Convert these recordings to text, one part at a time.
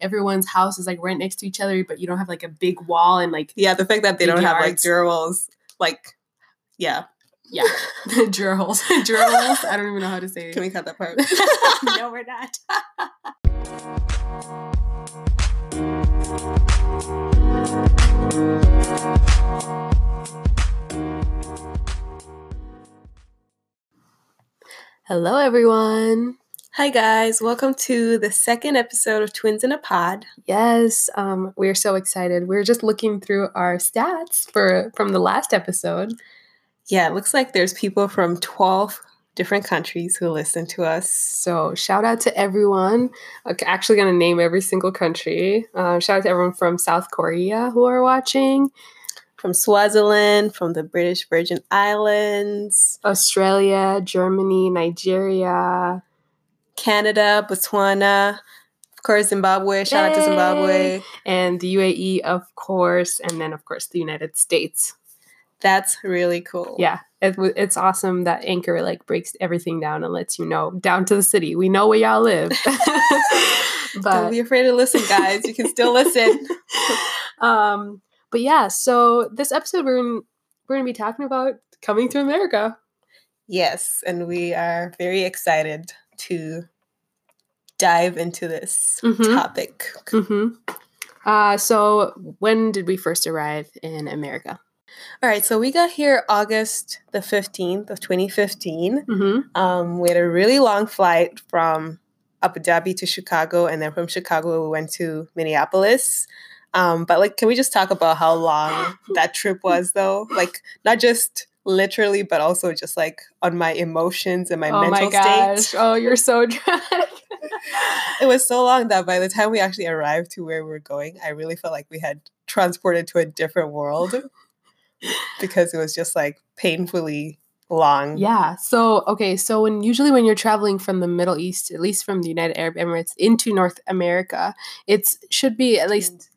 everyone's house is like right next to each other, but you don't have like a big wall and like the fact that they don't have like drawer walls, like drawer holes. I don't even know how to say it. Can we cut that part? No, we're not. Hello, everyone. Hi, guys. Welcome to the second episode of Twins in a Pod. Yes, we're so excited. We're just looking through our stats from the last episode. Yeah, it looks like there's people from 12 different countries who listen to us. So shout out to everyone. I'm actually going to name every single country. Shout out to everyone from South Korea who are watching. From Swaziland, from the British Virgin Islands, Australia, Germany, Nigeria, Canada, Botswana, of course, Zimbabwe. Shout out to Zimbabwe. And the UAE, of course, and then, of course, the United States. That's really cool. Yeah, it's awesome that Anchor like breaks everything down and lets you know down to the city. We know where y'all live. But don't be afraid to listen, guys. You can still listen. But yeah, so this episode we're gonna be talking about coming to America. Yes, and we are very excited to dive into this topic. So when did we first arrive in America? All right, so we got here August the 15th of 2015. We had a really long flight from Abu Dhabi to Chicago, and then from Chicago we went to Minneapolis. But like, can we just talk about how long that trip was though? Like not just literally, but also just like on my emotions and my mental state. Oh, you're so drunk. It was so long that by the time we actually arrived to where we were going, I really felt like we had transported to a different world because it was just like painfully long. Yeah. So, okay. So when you're traveling from the Middle East, at least from the United Arab Emirates into North America, it should be at least...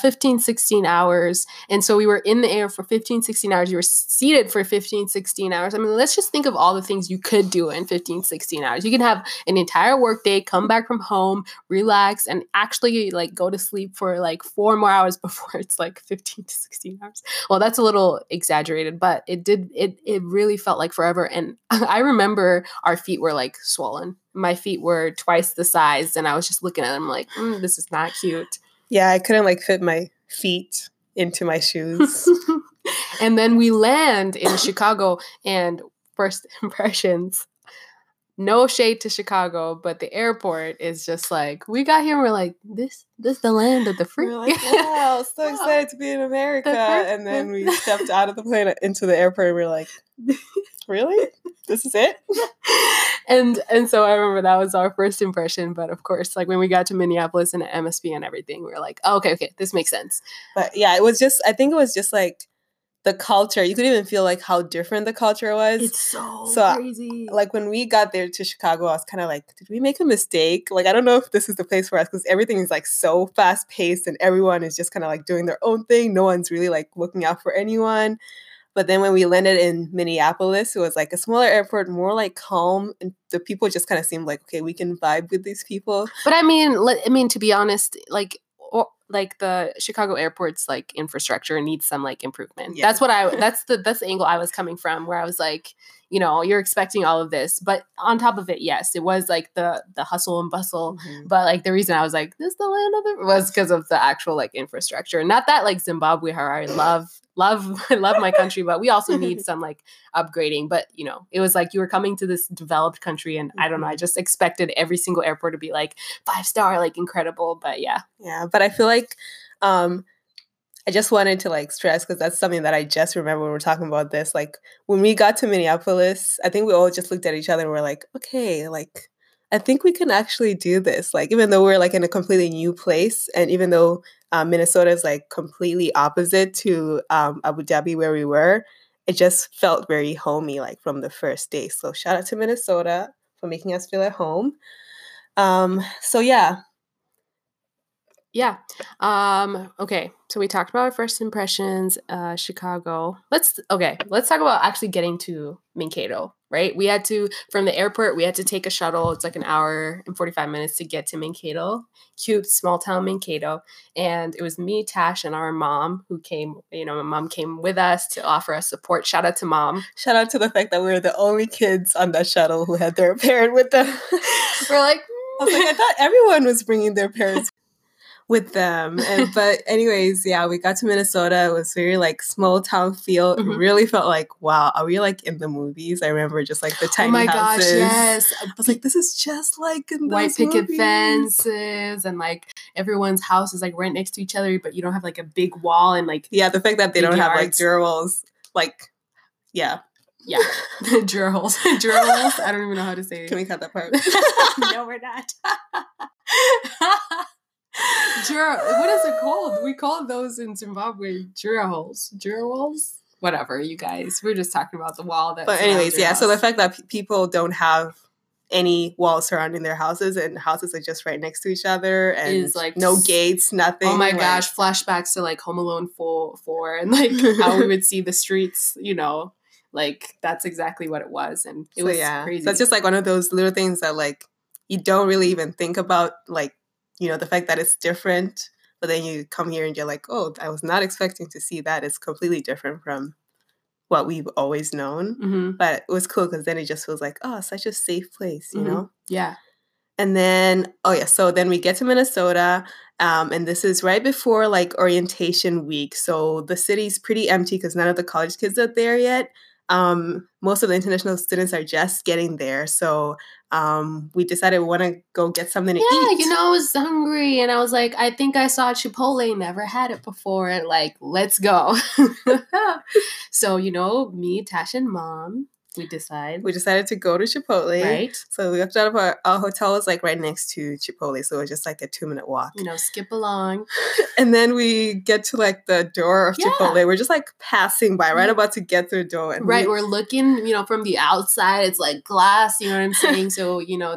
15, 16 hours. And so we were in the air for 15, 16 hours. You were seated for 15, 16 hours. I mean, let's just think of all the things you could do in 15, 16 hours. You can have an entire workday, come back from home, relax, and actually like go to sleep for like 4 more hours before it's like 15 to 16 hours. Well, that's a little exaggerated, but it really felt like forever. And I remember our feet were like swollen. My feet were twice the size. And I was just looking at them like, this is not cute. Yeah, I couldn't like fit my feet into my shoes. And then we land in Chicago, and first impressions, no shade to Chicago, but the airport is just like, we got here and we're like, this is the land of the free. We're like, wow, so excited to be in America. And then we stepped out of the plane into the airport and we're like, really? This is it? And so I remember that was our first impression. But of course, like when we got to Minneapolis and MSP and everything, we were like, oh, okay, this makes sense. But yeah, I think it was just like the culture. You could even feel like how different the culture was. It's so crazy. Like when we got there to Chicago, I was kind of like, did we make a mistake? Like, I don't know if this is the place for us because everything is like so fast paced and everyone is just kind of like doing their own thing. No one's really like looking out for anyone. But then when we landed in Minneapolis, it was like a smaller airport, more like calm. And the people just kind of seemed like, okay, we can vibe with these people. But I mean, to be honest, like the Chicago airport's like infrastructure needs some like improvement. Yeah. That's the angle I was coming from, where I was like, you know, you're expecting all of this, but on top of it, yes, it was like the hustle and bustle. But like the reason I was like, this is the land of it was because of the actual like infrastructure. Not that like Zimbabwe, I love my country, but we also need some like upgrading. But you know, it was like you were coming to this developed country, and I don't know, I just expected every single airport to be like 5-star, like incredible. But yeah. But I feel like I just wanted to like stress, because that's something that I just remember when we're talking about this. Like when we got to Minneapolis, I think we all just looked at each other and we're like, okay, like I think we can actually do this. Like even though we're like in a completely new place, and even though Minnesota is like completely opposite to Abu Dhabi where we were, it just felt very homey like from the first day. So shout out to Minnesota for making us feel at home. So yeah. Okay. So we talked about our first impressions, Chicago. Let's talk about actually getting to Mankato. right? We had to, from the airport, we had to take a shuttle. It's like an hour and 45 minutes to get to Mankato, cute, small town Mankato. And it was me, Tash, and our mom who came, you know, my mom came with us to offer us support. Shout out to mom. Shout out to the fact that we were the only kids on that shuttle who had their parent with them. We're like, I thought everyone was bringing their parents with them. But anyways, yeah, we got to Minnesota. It was very like small town feel. Mm-hmm. It really felt like, wow, are we like in the movies? I remember just like the tiny houses. Oh my gosh, yes. I was like, this is just like in white picket movies. Fences and like everyone's house is like right next to each other, but you don't have like a big wall and like. Yeah, the fact that they don't have like durwalls, like, yeah. Yeah. Durwalls. Durwalls. I don't even know how to say it. Can we cut that part? No, we're not. What is it called? We call those in Zimbabwe durwalls. Durwalls? Whatever, you guys. We're just talking about the wall. But anyways, yeah. So the fact that people don't have any walls surrounding their houses and houses are just right next to each other and is like no gates, nothing. Oh my gosh, flashbacks to like Home Alone 4 and like how we would see the streets, you know. Like that's exactly what it was. And it was crazy. So it's just like one of those little things that like you don't really even think about, like, you know, the fact that it's different, but then you come here and you're like, oh, I was not expecting to see that. It's completely different from what we've always known. Mm-hmm. But it was cool because then it just feels like, oh, such a safe place, you know? Yeah. And then, so then we get to Minnesota, and this is right before, like, orientation week. So the city's pretty empty because none of the college kids are there yet. Most of the international students are just getting there. So we decided we want to go get something to eat. Yeah, you know, I was hungry and I was like, I think I saw Chipotle, never had it before. And like, let's go. So, you know, me, Tash, and mom, we decided to go to Chipotle. Right. So we looked out of our hotel was like right next to Chipotle. So it was just like a 2-minute walk. You know, skip along. And then we get to like the door of Chipotle. We're just like passing by, right about to get through the door. And we're looking, you know, from the outside. It's like glass, you know what I'm saying? So, you know,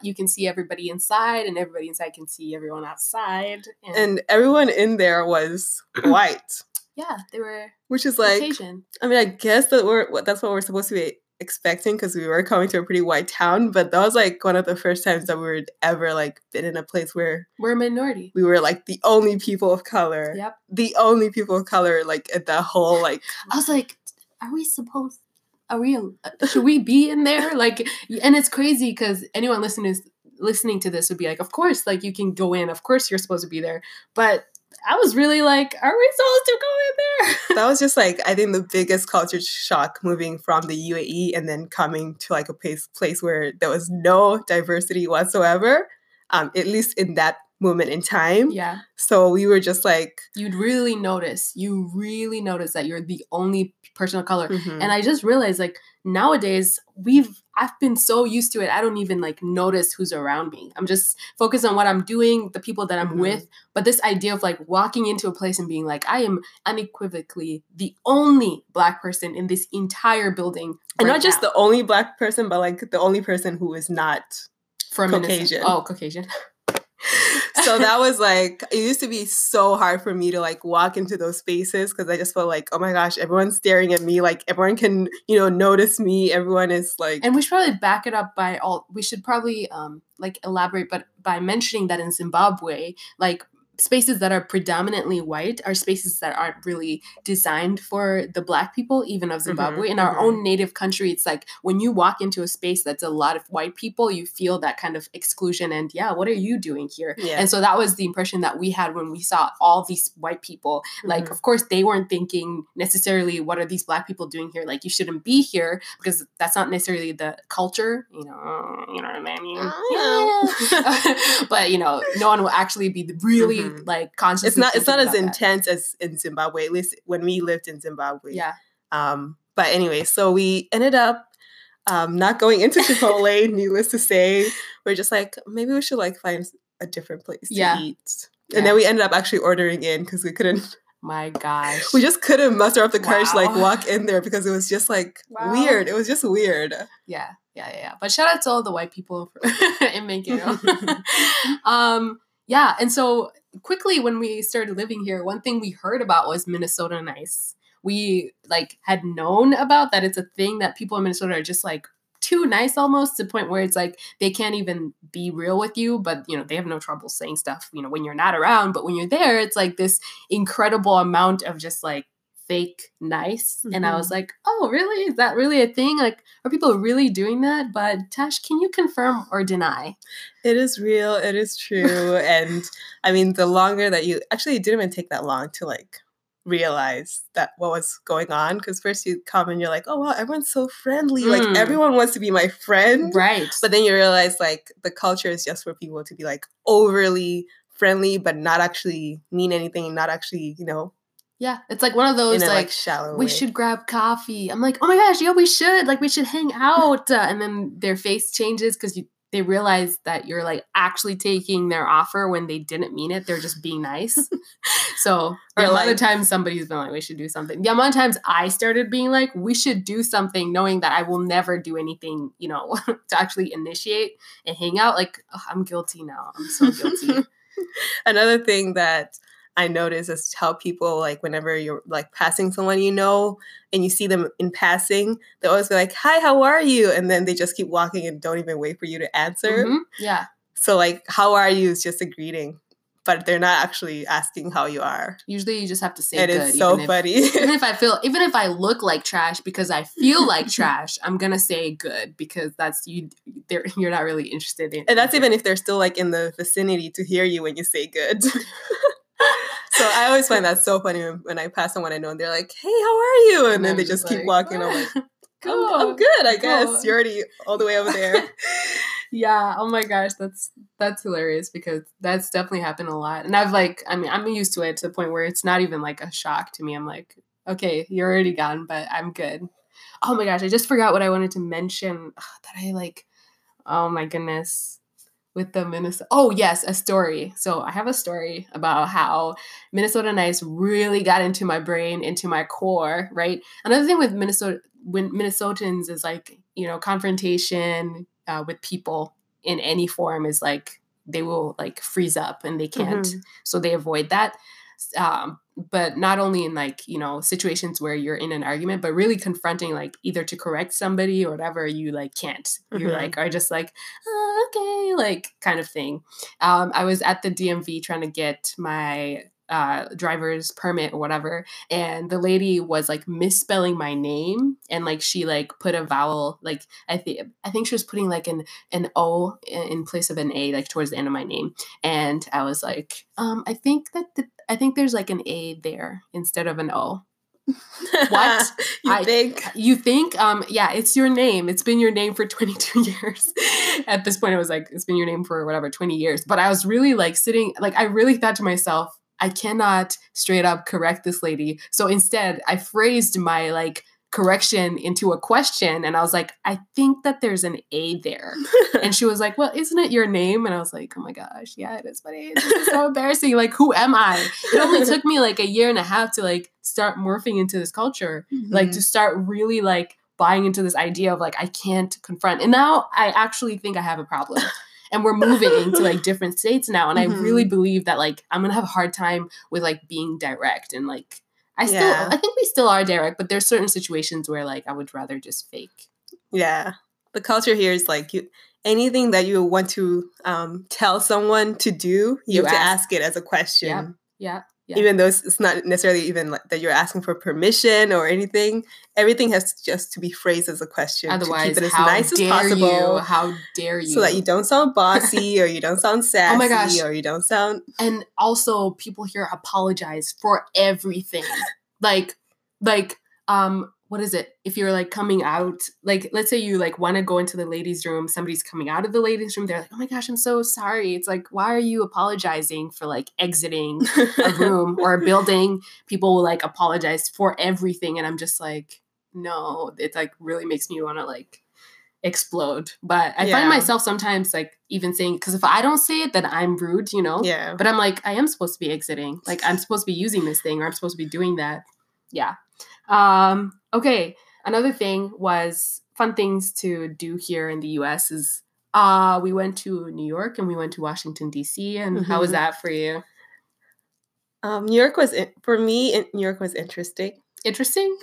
you can see everybody inside and everybody inside can see everyone outside. And everyone in there was white. Yeah, they were. Which is like, Asian. I mean, I guess that's what we're supposed to be expecting because we were coming to a pretty white town. But that was like one of the first times that we were ever like been in a place where we're a minority. We were like the only people of color. Yep. The only people of color like at that whole like. I was like, should we be in there? Like, and it's crazy because anyone listening to this would be like, of course, like you can go in. Of course, you're supposed to be there, but. I was really like, are we supposed to go in there? That was just like, I think the biggest culture shock moving from the UAE and then coming to like a place where there was no diversity whatsoever, at least in that moment in time. Yeah. So we were just like. You really notice that you're the only person of color. Mm-hmm. And I just realized like nowadays I've been so used to it. I don't even like notice who's around me. I'm just focused on what I'm doing, the people that I'm with. But this idea of like walking into a place and being like, I am unequivocally the only Black person in this entire building. And not just the only Black person, but like the only person who is not from Caucasian. Caucasian. So that was like, it used to be so hard for me to like walk into those spaces because I just felt like, oh my gosh, everyone's staring at me. Like everyone can, you know, notice me. Everyone is like. And we should probably back it up we should probably like elaborate, but by mentioning that in Zimbabwe, like spaces that are predominantly white are spaces that aren't really designed for the Black people, even of Zimbabwe. Mm-hmm, in our own native country, it's like when you walk into a space that's a lot of white people, you feel that kind of exclusion and, what are you doing here? Yeah. And so that was the impression that we had when we saw all these white people. Like, of course, they weren't thinking necessarily, what are these Black people doing here? Like, you shouldn't be here because that's not necessarily the culture. You know what I mean? Yeah. But, you know, no one will actually be really... like consciously. It's not as intense as in Zimbabwe, at least when we lived in Zimbabwe. Yeah. But anyway, so we ended up not going into Chipotle, needless to say. We're just like, maybe we should like find a different place to eat. And then we ended up actually ordering in because we couldn't. My gosh. We just couldn't muster up the courage to like walk in there because it was just like weird. It was just weird. Yeah. But shout out to all the white people in Mankato. Yeah, and so quickly when we started living here, one thing we heard about was Minnesota nice, we like had known about, that it's a thing that people in Minnesota are just like too nice almost, to the point where it's like they can't even be real with you, but you know, they have no trouble saying stuff, you know, when you're not around. But when you're there, it's like this incredible amount of just like fake nice. Mm-hmm. And I was like, oh, really? Is that really a thing? Like, are people really doing that? But Tash, can you confirm or deny? It is real. It is true. And I mean, the longer that you actually, it didn't even take that long to like realize that what was going on, because first you come and you're like, oh wow, everyone's so friendly, like everyone wants to be my friend, right? But then you realize like the culture is just for people to be like overly friendly but not actually mean anything, not actually, you know. Yeah, it's like one of those like shallow way. We should grab coffee. I'm like, oh my gosh, yeah, we should hang out. And then their face changes because they realize that you're like actually taking their offer when they didn't mean it. They're just being nice. So a lot of times somebody's been like, we should do something. The amount of times I started being like, we should do something, knowing that I will never do anything, you know, to actually initiate and hang out. Like, oh, I'm guilty now. I'm so guilty. Another thing that I notice is how people, like, whenever you're like passing someone, you know, and you see them in passing, they always be like, hi, how are you? And then they just keep walking and don't even wait for you to answer. Mm-hmm. Yeah. So like, how are you is just a greeting, but they're not actually asking how you are. Usually you just have to say good. It is so funny. Even if I look like trash because I feel like trash, I'm going to say good, because that's you're not really interested in. And that's even if they're still like in the vicinity to hear you when you say good. So I always find that so funny when I pass someone I know and they're like, hey, how are you? And then they just keep walking. I'm like, cool. I'm good, I guess. You're already all the way over there. Yeah. Oh my gosh. That's hilarious, because that's definitely happened a lot. And I'm used to it to the point where it's not even like a shock to me. I'm like, okay, you're already gone, but I'm good. Oh my gosh. I just forgot what I wanted to mention oh my goodness. With the Minnesota. Oh, yes, a story. So I have a story about how Minnesota nice really got into my brain, into my core, right? Another thing with Minnesotans is like, you know, confrontation with people in any form is like they will like freeze up and they can't. Mm-hmm. So they avoid that. But not only in like, you know, situations where you're in an argument, but really confronting, like either to correct somebody or whatever, you like can't. Mm-hmm. You're like, are just like, oh, okay, like kind of thing. I was at the DMV trying to get my driver's permit or whatever, and the lady was like misspelling my name, and like she like put a vowel, like I think she was putting like an O in place of an A, like towards the end of my name. And I was like, I think there's like an A there instead of an O. What? You think? Yeah, it's your name. It's been your name for 22 years. At this point, it was like, it's been your name for whatever, 20 years. But I was really like sitting, like I really thought to myself, I cannot straight up correct this lady. So instead, I phrased my like correction into a question. And I was like, I think that there's an A there. And she was like, well, isn't it your name? And I was like, oh my gosh, yeah, it is, buddy. This is so embarrassing. Like, who am I? It only took me like 1.5 years to like start morphing into this culture, mm-hmm. like to start really like buying into this idea of like, I can't confront. And now I actually think I have a problem. And we're moving to like different states now. And mm-hmm. I really believe that like, I'm going to have a hard time with like being direct, and like, I think we still are direct, but there's certain situations where like I would rather just fake. Yeah. The culture here is like anything that you want to tell someone to do, you have to ask it as a question. Yeah. Even though it's not necessarily even like that you're asking for permission or anything. Everything has just to be phrased as a question. Otherwise, to keep it as nice as possible. How dare you? So that you don't sound bossy or you don't sound sassy. Oh my gosh. Or you don't sound... And also, people here apologize for everything. What is it? If you're like coming out, like let's say you like want to go into the ladies' room, somebody's coming out of the ladies' room, they're like, oh my gosh, I'm so sorry. It's like, why are you apologizing for like exiting a room or a building? People will like apologize for everything. And I'm just like, no, it like really makes me want to like explode. But I find myself sometimes like even saying, because if I don't say it, then I'm rude, you know? Yeah. But I'm like, I am supposed to be exiting. Like I'm supposed to be using this thing, or I'm supposed to be doing that. Yeah. Okay. Another thing was fun things to do here in the U.S. is we went to New York and we went to Washington D.C. And mm-hmm. How was that for you? New York was for me. New York was interesting. interesting.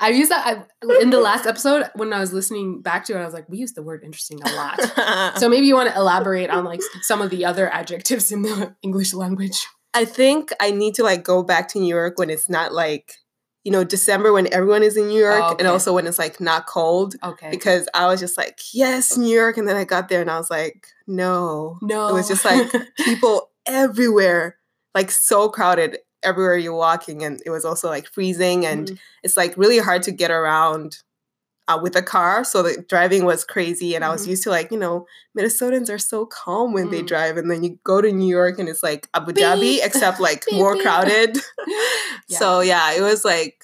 I used that in the last episode when I was listening back to it. I was like, we used the word interesting a lot. So maybe you want to elaborate on like some of the other adjectives in the English language. I think I need to like go back to New York when it's not like, you know, December when everyone is in New York, oh, okay. and also when it's like not cold. Okay. Because I was just like, yes, New York. And then I got there and I was like, no. It was just like people everywhere, like so crowded everywhere you're walking. And it was also like freezing and it's like really hard to get around with a car. So the driving was crazy. And I was used to like, you know, Minnesotans are so calm when they drive. And then you go to New York and it's like Abu Dhabi, except like more crowded. Yeah. So yeah, it was like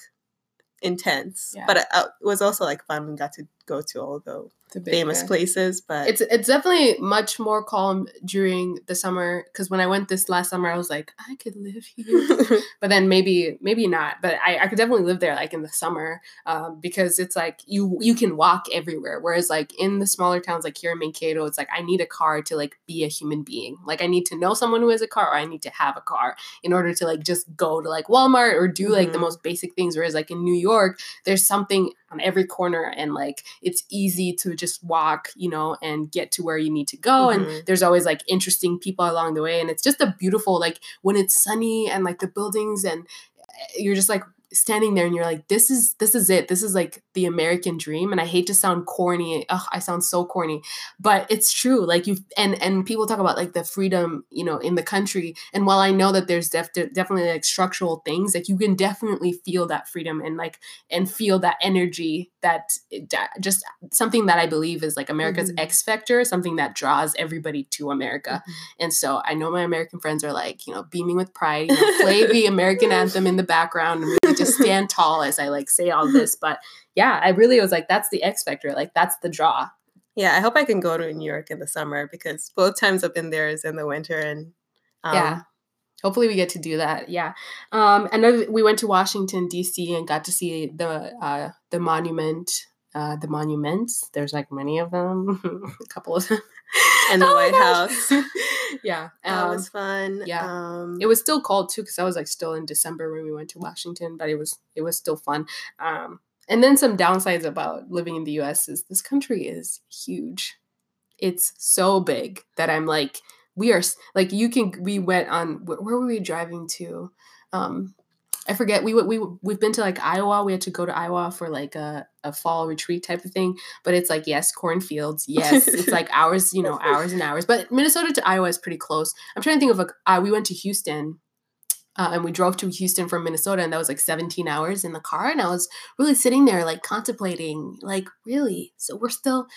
intense. Yeah. But it was also like fun. We got to go to all the famous places. But it's definitely much more calm during the summer. Because when I went this last summer, I was like, I could live here. But then maybe not. But I could definitely live there like in the summer because it's like you can walk everywhere. Whereas like in the smaller towns like here in Mankato, it's like I need a car to like be a human being. Like I need to know someone who has a car or I need to have a car in order to like just go to like Walmart or do like the most basic things. Whereas like in New York, there's something on every corner and like it's easy to just walk, you know, and get to where you need to go. And there's always like interesting people along the way. And it's just a beautiful, like when it's sunny and like the buildings and you're just like standing there and you're like, this is it. This is like the American dream. And I hate to sound corny. Ugh, I sound so corny, but it's true. Like and people talk about like the freedom, you know, in the country. And while I know that there's definitely like structural things, like you can definitely feel that freedom and like, and feel that energy that just something that I believe is like America's X factor, something that draws everybody to America. And so I know my American friends are like, you know, beaming with pride, you know, play the American anthem in the background and really just stand tall as I like say all this. But yeah, I really was like, that's the X factor. Like that's the draw. Yeah. I hope I can go to New York in the summer because both times I've been there is in the winter and yeah. Hopefully we get to do that. Yeah. And we went to Washington, D.C. and got to see the monument, the monuments. There's like many of them, a couple of them. And the White House. Yeah. That was fun. Yeah. It was still cold too, because I was like still in December when we went to Washington, but it was still fun. And then some downsides about living in the U.S. is this country is huge. It's so big that I'm like, we are like we went on, where were we driving to? I forget. We've been to like Iowa. We had to go to Iowa for like a fall retreat type of thing. But it's like, yes, cornfields. Yes. It's like hours, you know, hours and hours. But Minnesota to Iowa is pretty close. I'm trying to think of we went to Houston. And we drove to Houston from Minnesota, and that was like 17 hours in the car. And I was really sitting there, like contemplating, like really. So we're still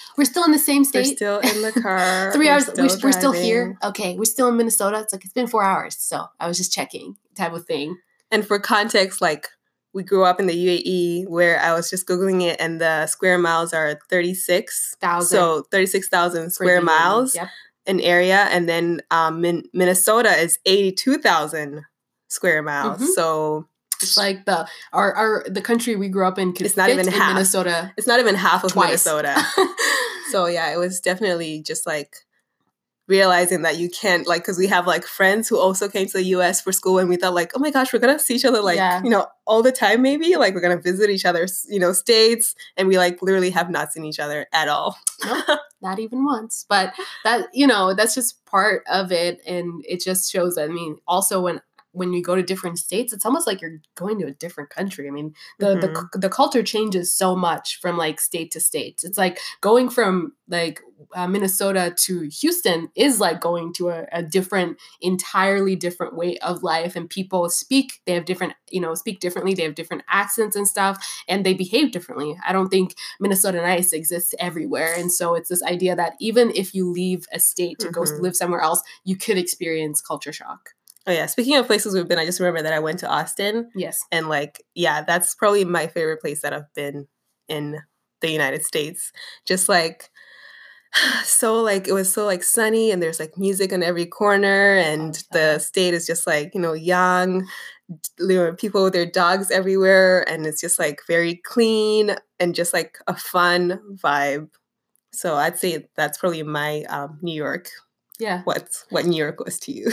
in the same state. We're still in the car. 3 hours. We're still here. Okay, we're still in Minnesota. It's like it's been 4 hours. So I was just checking, type of thing. And for context, like we grew up in the UAE, where I was just Googling it, and the square miles are 36,000. So 36,000 square miles, yep. An area, and then Minnesota is 82,000. Square miles. So it's like the country we grew up in. It's not even half Minnesota. It's not even half of twice. Minnesota. So yeah, it was definitely just like realizing that you can't like, because we have like friends who also came to the U.S. for school, and we thought like, oh my gosh, we're gonna see each other like you know all the time. Maybe like we're gonna visit each other's you know states, and we like literally have not seen each other at all. Nope, not even once. But that you know that's just part of it, and it just shows. I mean, also when you go to different states, it's almost like you're going to a different country. I mean, the culture changes so much from like state to state. It's like going from like Minnesota to Houston is like going to a different, entirely different way of life. And people speak, they have different, you know, speak differently. They have different accents and stuff, and they behave differently. I don't think Minnesota nice exists everywhere. And so it's this idea that even if you leave a state to go live somewhere else, you could experience culture shock. Oh, yeah. Speaking of places we've been, I just remember that I went to Austin. Yes. And like, yeah, that's probably my favorite place that I've been in the United States. Just like, so like, it was so like sunny and there's like music on every corner and the state is just like, you know, young, you know, people with their dogs everywhere. And it's just like very clean and just like a fun vibe. So I'd say that's probably my New York Yeah. What New York was to you.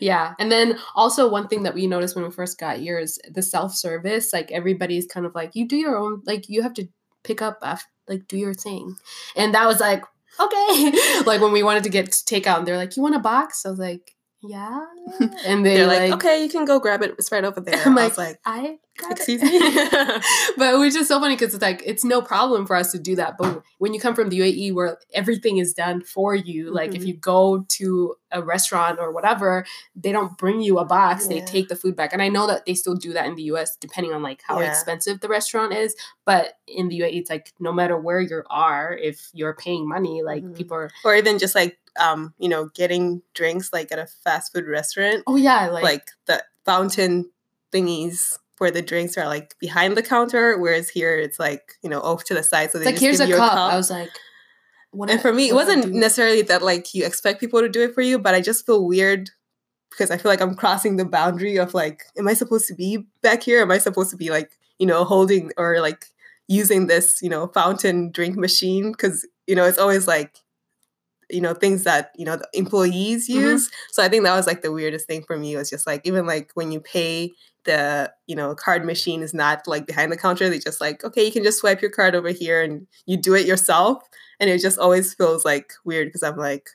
Yeah. And then also one thing that we noticed when we first got here is the self-service. Like, everybody's kind of like, you do your own, like, you have to pick up, like, do your thing. And that was like, okay. Like, when we wanted to get takeout and they're like, you want a box? I was like, yeah. And they're like, okay, you can go grab it. It's right over there. I'm like, I got excuse me. But it was just so funny because it's like, it's no problem for us to do that. But when you come from the UAE where everything is done for you, like if you go to a restaurant or whatever, they don't bring you a box. Yeah. They take the food back. And I know that they still do that in the US depending on like how expensive the restaurant is. But in the UAE, it's like no matter where you are, if you're paying money, like people are. Or even just like, you know, getting drinks like at a fast food restaurant. Oh yeah, like the fountain thingies where the drinks are like behind the counter, whereas here it's like, you know, off to the side. So they like, just here's give you a cup. I was like, what? And for me, it wasn't necessarily that like you expect people to do it for you, but I just feel weird because I feel like I'm crossing the boundary of like, am I supposed to be back here? Am I supposed to be like, you know, holding or like using this, you know, fountain drink machine? Because, you know, it's always like, you know, things that, you know, the employees use. So I think that was like the weirdest thing for me. It was just like, even like when you pay, the, you know, card machine is not like behind the counter. They just like, okay, you can just swipe your card over here and you do it yourself. And it just always feels like weird because I'm like,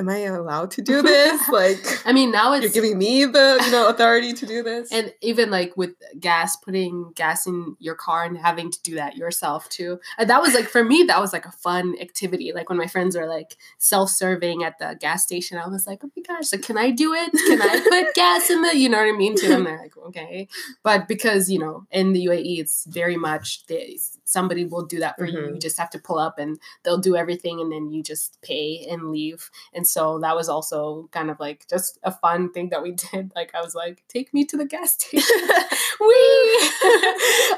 am I allowed to do this? Like, I mean, now it's, you're giving me the, you know, authority to do this. And even like with gas, putting gas in your car and having to do that yourself too. And that was like, for me, that was like a fun activity. Like when my friends are like self-serving at the gas station, I was like, oh my gosh, like, can I do it? Can I put gas in the, you know what I mean? Too. And they're like, okay. But because, you know, in the UAE, it's very much somebody will do that for you. You just have to pull up and they'll do everything. And then you just pay and leave. And so that was also kind of like just a fun thing that we did. Like, I was like, take me to the gas station.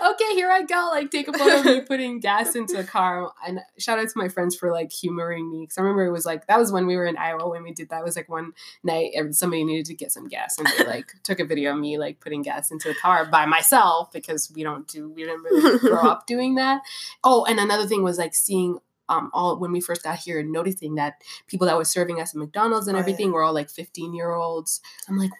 Okay, here I go. Like, take a photo of me putting gas into the car. And shout out to my friends for like humoring me. Because I remember it was like, that was when we were in Iowa when we did that. It was like one night somebody needed to get some gas. And they like took a video of me like putting gas into the car by myself because we didn't really grow up doing that. Oh, and another thing was like seeing all when we first got here and noticing that people that were serving us at McDonald's and everything were all like 15-year-olds. I'm like,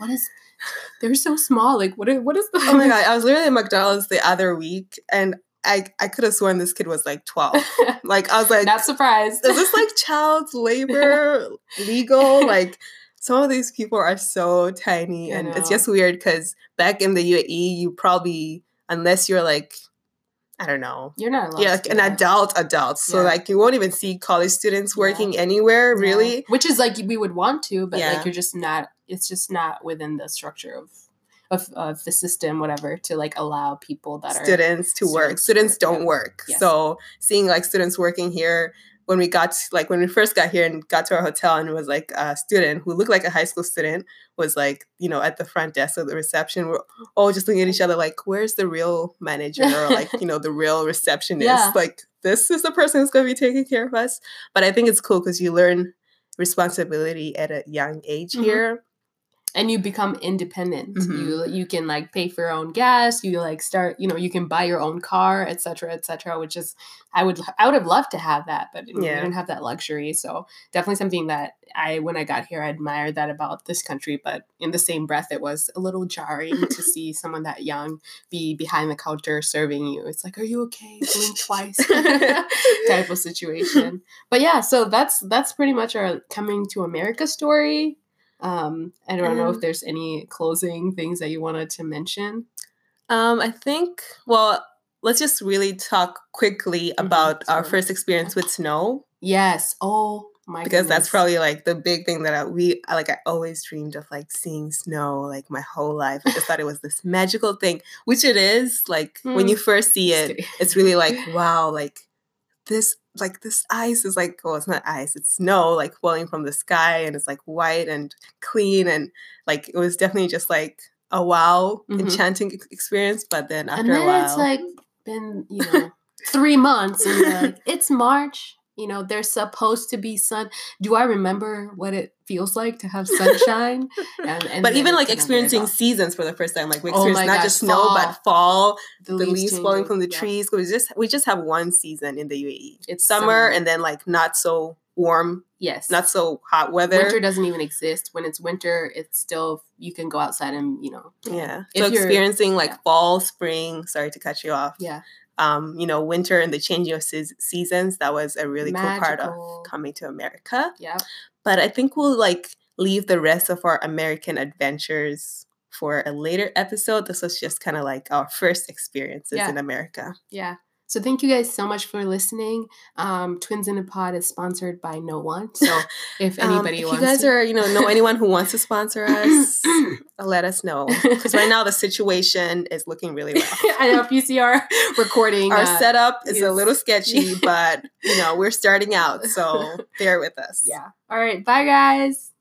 they're so small. Like, what is the? Oh my God. I was literally at McDonald's the other week and I could have sworn this kid was like 12. Like, I was like, not surprised. Is this like child labor legal? Like, some of these people are so tiny and it's just weird because back in the UAE, you probably, unless you're like, I don't know. You're not allowed. Yeah, like an adult. So like you won't even see college students working anywhere, really. Yeah. Which is like we would want to, but like you're just not. It's just not within the structure of the system, whatever, to like allow people that students to work. Students don't work. Yes. So seeing like students working here. When we got when we first got here and got to our hotel and it was like a student who looked like a high school student was like, you know, at the front desk of the reception, we're all just looking at each other like, where's the real manager or like, you know, the real receptionist? Yeah. Like, this is the person who's going to be taking care of us. But I think it's cool because you learn responsibility at a young age here. And you become independent. You can like pay for your own gas. You like start, you know, you can buy your own car, et cetera, which is, I would have loved to have that, but we didn't have that luxury. So definitely something that when I got here, I admired that about this country, but in the same breath, it was a little jarring to see someone that young be behind the counter serving you. It's like, are you okay? Blink twice type of situation. But yeah, so that's pretty much our coming to America story. I don't know if there's any closing things that you wanted to mention. I think, well, let's just really talk quickly about our first experience with snow. Yes. Oh my goodness. Because that's probably like the big thing that I always dreamed of like seeing snow like my whole life. I just thought it was this magical thing, which it is. Like when you first see it, it's really like, wow, like this. Like this ice is like, well, it's not ice, it's snow like falling from the sky and it's like white and clean and like it was definitely just like a wow enchanting experience. But then after a while, it's like been, you know, 3 months and you're like, it's March, you know, there's supposed to be sun. Do I remember what it feels like to have sunshine? But even like experiencing seasons for the first time, like we experienced not just snow, but fall, the leaves falling from the trees. We just have one season in the UAE. It's summer and then like not so warm, yes, not so hot weather. Winter doesn't even exist. When it's winter, it's still, you can go outside and, you know. Yeah. So experiencing like fall, spring, sorry to cut you off. Yeah. You know, winter and the changing of seasons, that was a really cool part of coming to America. Yeah. But I think we'll like leave the rest of our American adventures for a later episode. This was just kind of like our first experiences in America. Yeah. So thank you guys so much for listening. Twins in a Pod is sponsored by no one. So if anybody wants to. Know anyone who wants to sponsor us, let us know. Because right now the situation is looking really rough. I know, PCR recording. Our setup is a little sketchy, but, you know, we're starting out. So bear with us. Yeah. All right. Bye, guys.